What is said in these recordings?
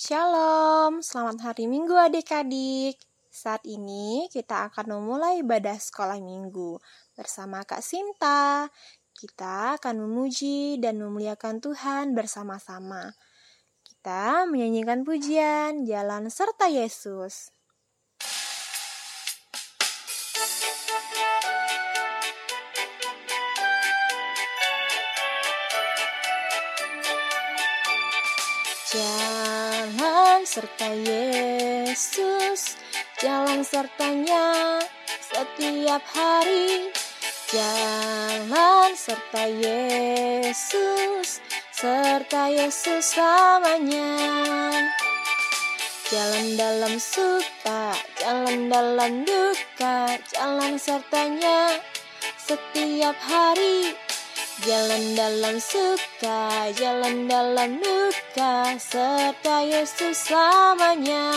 Shalom, selamat hari Minggu adik-adik. Saat ini kita akan memulai ibadah sekolah minggu bersama Kak Sinta. Kita akan memuji dan memuliakan Tuhan bersama-sama. Kita menyanyikan pujian Jalan Serta Yesus. Jalan serta Yesus, jalan sertanya setiap hari. Jalan serta Yesus, serta Yesus selamanya. Jalan dalam suka, jalan dalam duka, jalan sertanya setiap hari. Jalan dalam suka, jalan dalam duka, serta Yesus selamanya.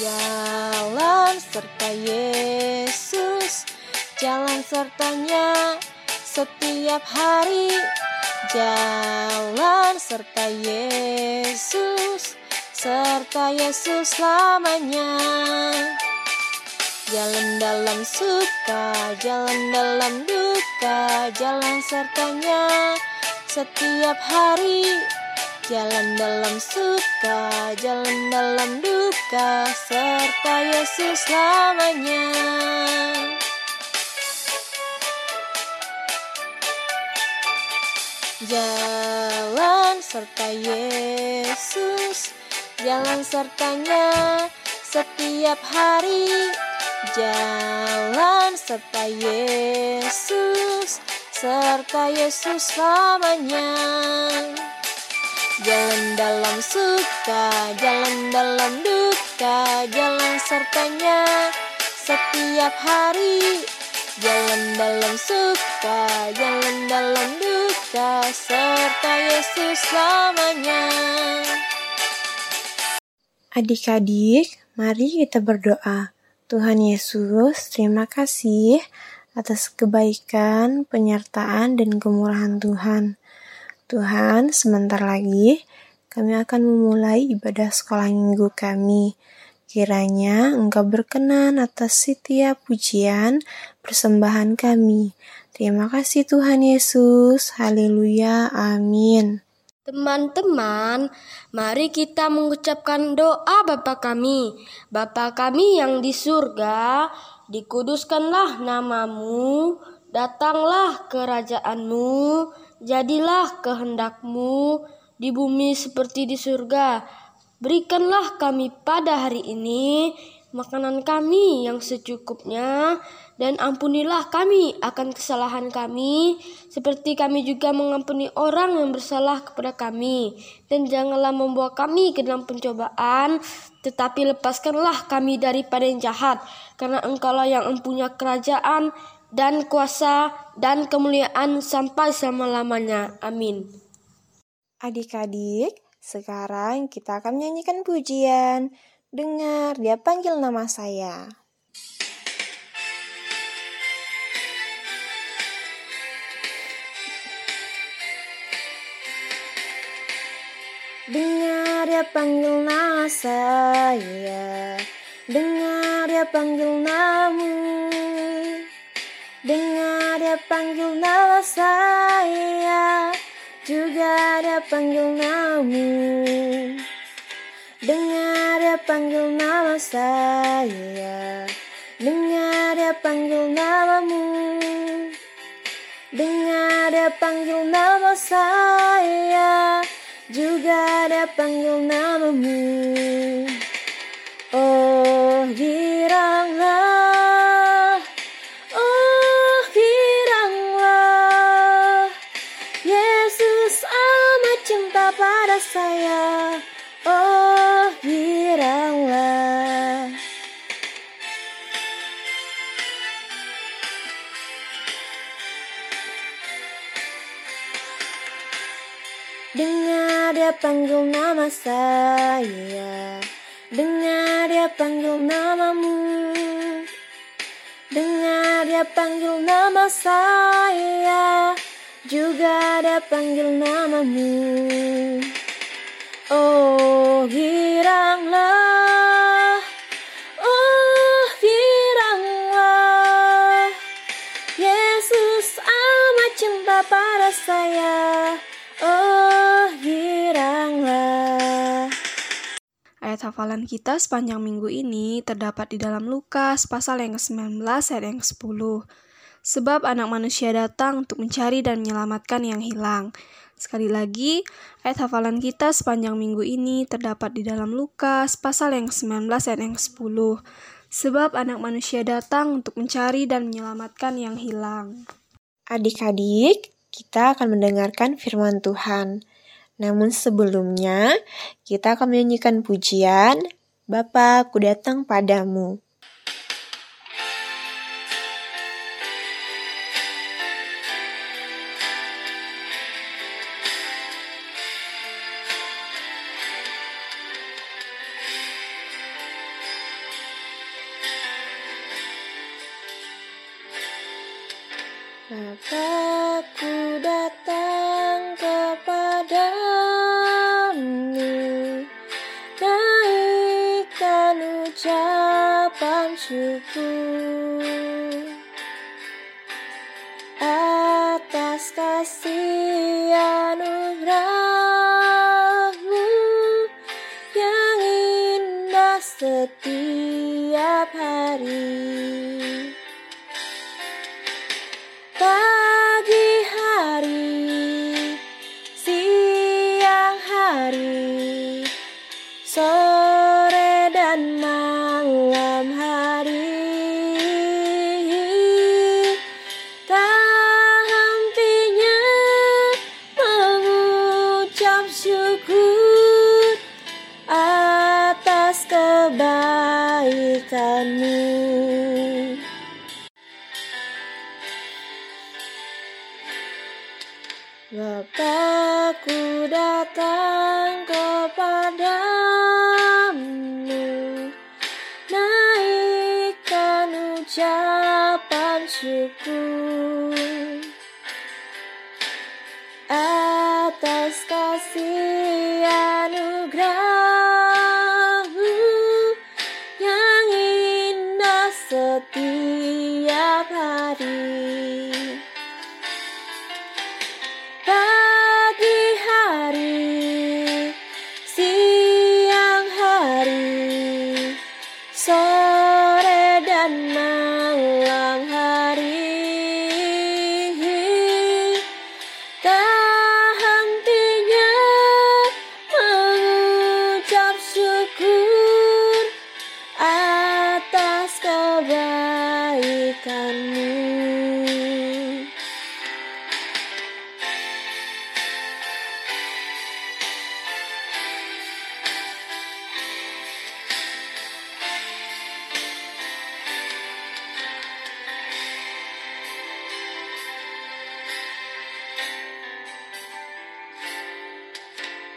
Jalan serta Yesus, jalan sertanya setiap hari. Jalan serta Yesus, serta Yesus selamanya. Jalan dalam suka, jalan dalam duka, jalan sertanya setiap hari. Jalan dalam suka, jalan dalam duka, serta Yesus selamanya. Jalan serta Yesus, jalan sertanya setiap hari. Jalan serta Yesus, serta Yesus selamanya. Jalan dalam suka, jalan dalam duka, jalan sertanya setiap hari. Jalan dalam suka, jalan dalam duka, serta Yesus selamanya. Adik-adik, mari kita berdoa. Tuhan Yesus, terima kasih atas kebaikan, penyertaan, dan kemurahan Tuhan. Tuhan, sebentar lagi kami akan memulai ibadah sekolah minggu kami. Kiranya Engkau berkenan atas setiap pujian persembahan kami. Terima kasih Tuhan Yesus. Haleluya. Amin. Teman-teman, mari kita mengucapkan doa Bapa kami. Bapa kami yang di surga, dikuduskanlah namamu, datanglah kerajaan-Mu, jadilah kehendak-Mu di bumi seperti di surga. Berikanlah kami pada hari ini makanan kami yang secukupnya, dan ampunilah kami akan kesalahan kami, seperti kami juga mengampuni orang yang bersalah kepada kami. Dan janganlah membawa kami ke dalam pencobaan, tetapi lepaskanlah kami daripada yang jahat. Karena Engkaulah yang mempunyai kerajaan dan kuasa dan kemuliaan sampai selama-lamanya. Amin. Adik-adik, sekarang kita akan menyanyikan pujian Dengar Dia Panggil Nama Saya. Dengar Dia panggil nama saya, dengar Dia panggil namamu. Dengar Dia panggil nama saya, juga Dia panggil namamu. Dengar Dia panggil nama saya, dengar Dia panggil namamu. Dengar Dia panggil nama saya, juga Dia panggil namamu. Oh giranglah, oh giranglah, Yesus amat cinta pada saya. Oh giranglah. Dengar Dia panggil nama saya, dengar Dia panggil namamu. Dengar Dia panggil nama saya, juga ada panggil namamu. Oh giranglah, oh giranglah, Yesus amat cinta pada saya. Oh giranglah. Ayat hafalan kita sepanjang minggu ini terdapat di dalam Lukas pasal yang ke-19 ayat yang ke-10. Sebab anak manusia datang untuk mencari dan menyelamatkan yang hilang. Sekali lagi, ayat hafalan kita sepanjang minggu ini terdapat di dalam Lukas pasal yang ke-19 ayat yang ke-10. Sebab anak manusia datang untuk mencari dan menyelamatkan yang hilang. Adik-adik, kita akan mendengarkan firman Tuhan. Namun sebelumnya, kita akan menyanyikan pujian Bapa, Ku Datang Padamu. Bapa, Ku datang kepadamu, naikkan ucapan syukur atas kasih anugerah-Mu yang indah setiap hari. Bapa, Ku datang kepadamu, naikkan ucapan syukur atas kasih anugerah-Mu yang indah setiap hari.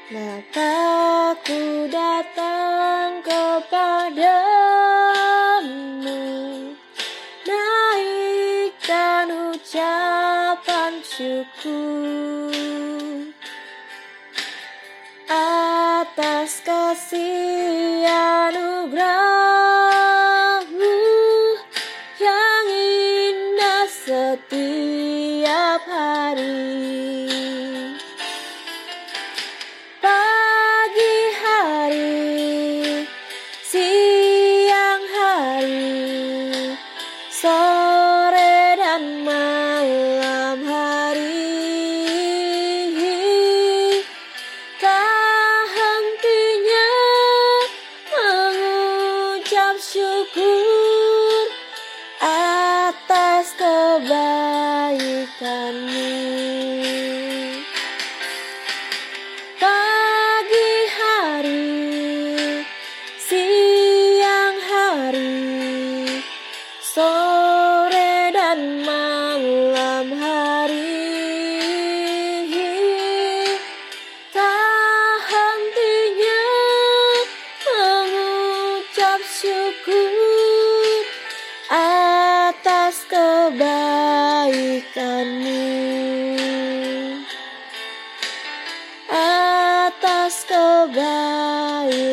Bapa, Ku datang kepadamu, naikkan ucapan syukur atas kasih anugerah-Mu yang indah setiap hari. Atas kebaikan-Mu.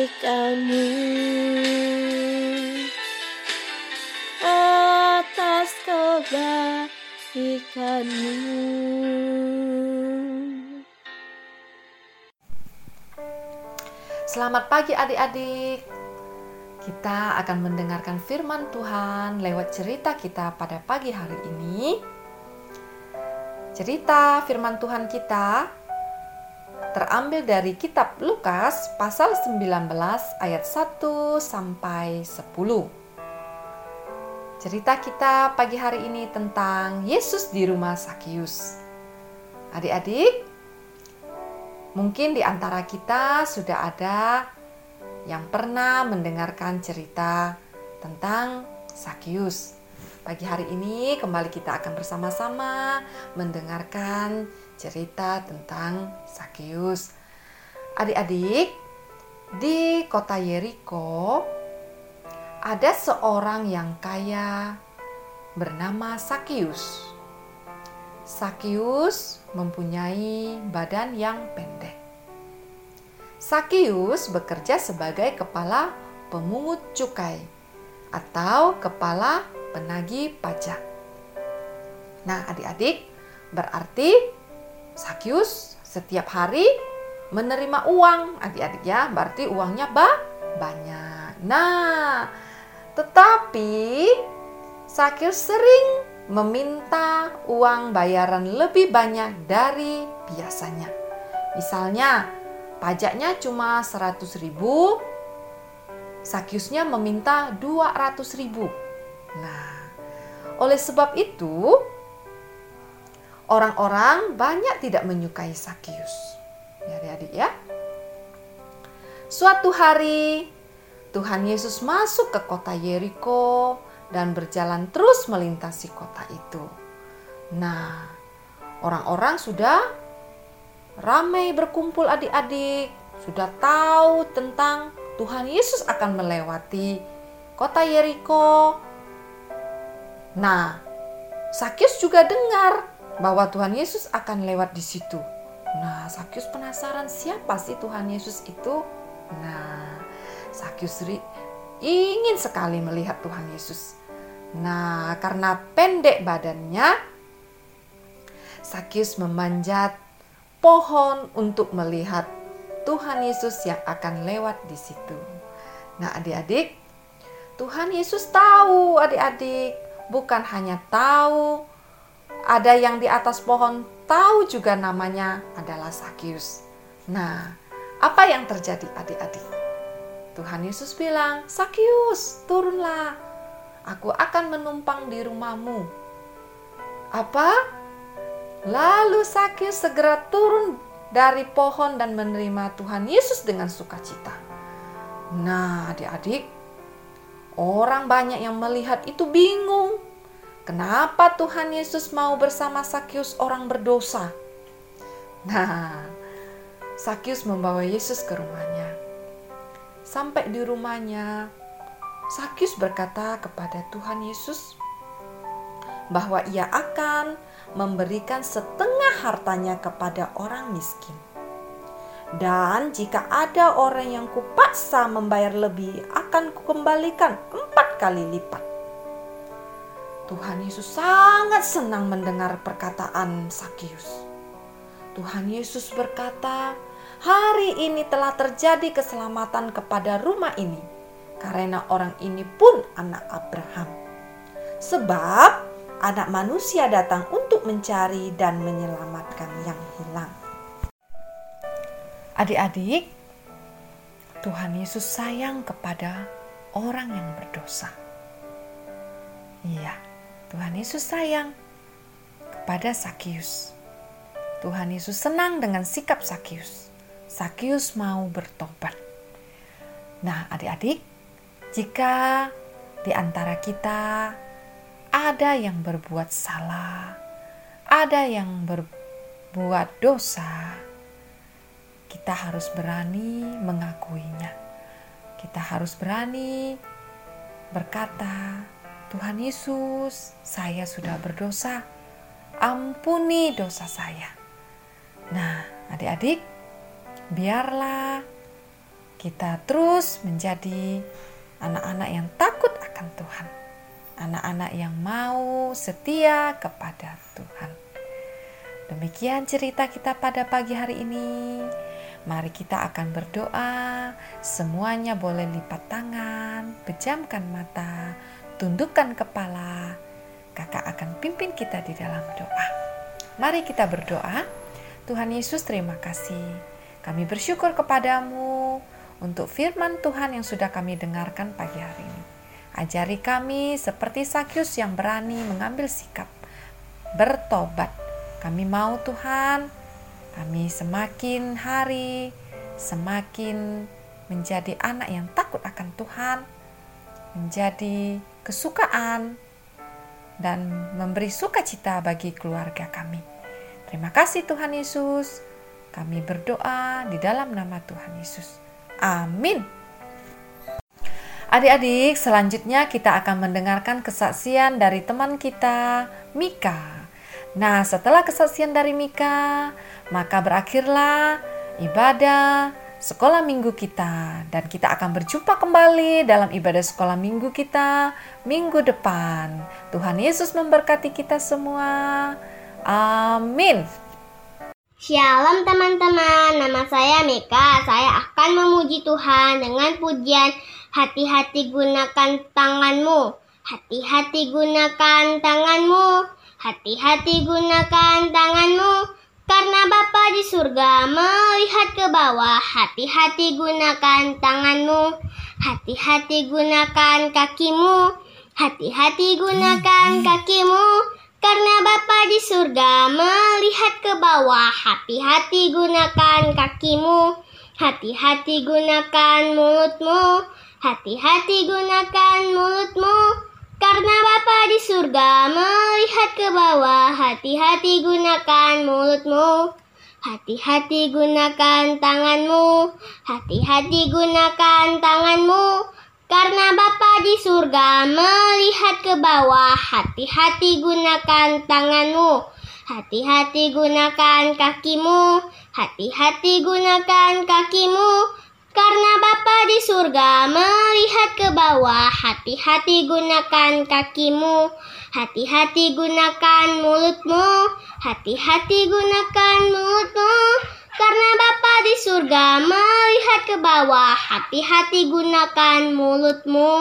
milik kamu. Atas kebaikanmu. Selamat pagi adik-adik. Kita akan mendengarkan firman Tuhan lewat cerita kita pada pagi hari ini. Cerita firman Tuhan kita terambil dari kitab Lukas pasal 19 ayat 1 sampai 10. Cerita kita pagi hari ini tentang Yesus di rumah Zakheus. Adik-adik, mungkin di antara kita sudah ada yang pernah mendengarkan cerita tentang Zakheus. Pagi hari ini kembali kita akan bersama-sama mendengarkan cerita tentang Zakheus. Adik-adik, di kota Yeriko ada seorang yang kaya bernama Zakheus. Zakheus mempunyai badan yang pendek. Zakheus bekerja sebagai kepala pemungut cukai atau kepala penagih pajak. Nah, adik-adik, berarti Zakheus setiap hari menerima uang, adik-adik ya, berarti uangnya banyak. Nah, tetapi Zakheus sering meminta uang bayaran lebih banyak dari biasanya. Misalnya, pajaknya cuma 100.000, Zakheusnya meminta 200.000. Nah, oleh sebab itu orang-orang banyak tidak menyukai Zakheus. Ya, adik-adik ya. Suatu hari Tuhan Yesus masuk ke kota Yeriko dan berjalan terus melintasi kota itu. Nah, orang-orang sudah ramai berkumpul adik-adik, sudah tahu tentang Tuhan Yesus akan melewati kota Yeriko. Nah, Zakheus juga dengar bahwa Tuhan Yesus akan lewat di situ. Nah, Zakheus penasaran siapa sih Tuhan Yesus itu? Nah, Zakheus ingin sekali melihat Tuhan Yesus. Nah, karena pendek badannya, Zakheus memanjat pohon untuk melihat Tuhan Yesus yang akan lewat di situ. Nah, adik-adik, Tuhan Yesus tahu, adik-adik, bukan hanya tahu, ada yang di atas pohon tahu juga namanya adalah Zakheus. Nah, apa yang terjadi, adik-adik? Tuhan Yesus bilang, "Zakheus, turunlah. Aku akan menumpang di rumahmu." Apa? Lalu Zakheus segera turun dari pohon dan menerima Tuhan Yesus dengan sukacita. Nah, adik-adik, orang banyak yang melihat itu bingung. Kenapa Tuhan Yesus mau bersama Zakheus orang berdosa? Nah, Zakheus membawa Yesus ke rumahnya. Sampai di rumahnya, Zakheus berkata kepada Tuhan Yesus bahwa ia akan memberikan setengah hartanya kepada orang miskin. Dan jika ada orang yang kupaksa membayar lebih, akan kukembalikan 4 kali lipat. Tuhan Yesus sangat senang mendengar perkataan Zakheus. Tuhan Yesus berkata, "Hari ini telah terjadi keselamatan kepada rumah ini, karena orang ini pun anak Abraham. Sebab Anak manusia datang untuk mencari dan menyelamatkan yang hilang." Adik-adik, Tuhan Yesus sayang kepada orang yang berdosa. Iya, Tuhan Yesus sayang kepada Zakheus. Tuhan Yesus senang dengan sikap Zakheus. Zakheus mau bertobat. Nah, adik-adik, jika di antara kita ada yang berbuat salah, ada yang berbuat dosa, kita harus berani mengakuinya. Kita harus berani berkata, "Tuhan Yesus, saya sudah berdosa, ampuni dosa saya." Nah, adik-adik, biarlah kita terus menjadi anak-anak yang takut akan Tuhan, anak-anak yang mau setia kepada Tuhan. Demikian cerita kita pada pagi hari ini. Mari kita akan berdoa, semuanya boleh lipat tangan, pejamkan mata, tundukkan kepala. Kakak akan pimpin kita di dalam doa. Mari kita berdoa. Tuhan Yesus, terima kasih. Kami bersyukur kepadamu untuk firman Tuhan yang sudah kami dengarkan pagi hari ini. Ajari kami seperti Zakheus yang berani mengambil sikap bertobat. Kami mau Tuhan, kami semakin hari semakin menjadi anak yang takut akan Tuhan, menjadi kesukaan dan memberi sukacita bagi keluarga kami. Terima kasih Tuhan Yesus. Kami berdoa di dalam nama Tuhan Yesus. Amin. Adik-adik, selanjutnya kita akan mendengarkan kesaksian dari teman kita, Mika. Nah, setelah kesaksian dari Mika, maka berakhirlah ibadah sekolah minggu kita. Dan kita akan berjumpa kembali dalam ibadah sekolah minggu kita minggu depan. Tuhan Yesus memberkati kita semua. Amin. Shalom teman-teman, nama saya Mika. Saya akan memuji Tuhan dengan pujian Hati-hati gunakan tanganmu. Hati-hati gunakan tanganmu. Hati-hati gunakan tanganmu, karena Bapa di surga melihat ke bawah. Hati-hati gunakan tanganmu, hati-hati gunakan kakimu. Hati-hati gunakan kakimu, karena Bapa di surga melihat ke bawah. Hati-hati gunakan kakimu, hati-hati gunakan mulutmu. Hati-hati gunakan mulutmu, karena Bapa di surga melihat ke bawah. Hati-hati gunakan mulutmu, hati-hati gunakan tanganmu, hati-hati gunakan tanganmu, karena Bapa di surga melihat ke bawah. Hati-hati gunakan tanganmu, hati-hati gunakan kakimu, hati-hati gunakan kakimu, karena Bapa di surga melihat ke bawah. Hati-hati gunakan kakimu, hati-hati gunakan mulutmu, hati-hati gunakan mulutmu, karena Bapa di surga melihat ke bawah. Hati-hati gunakan mulutmu.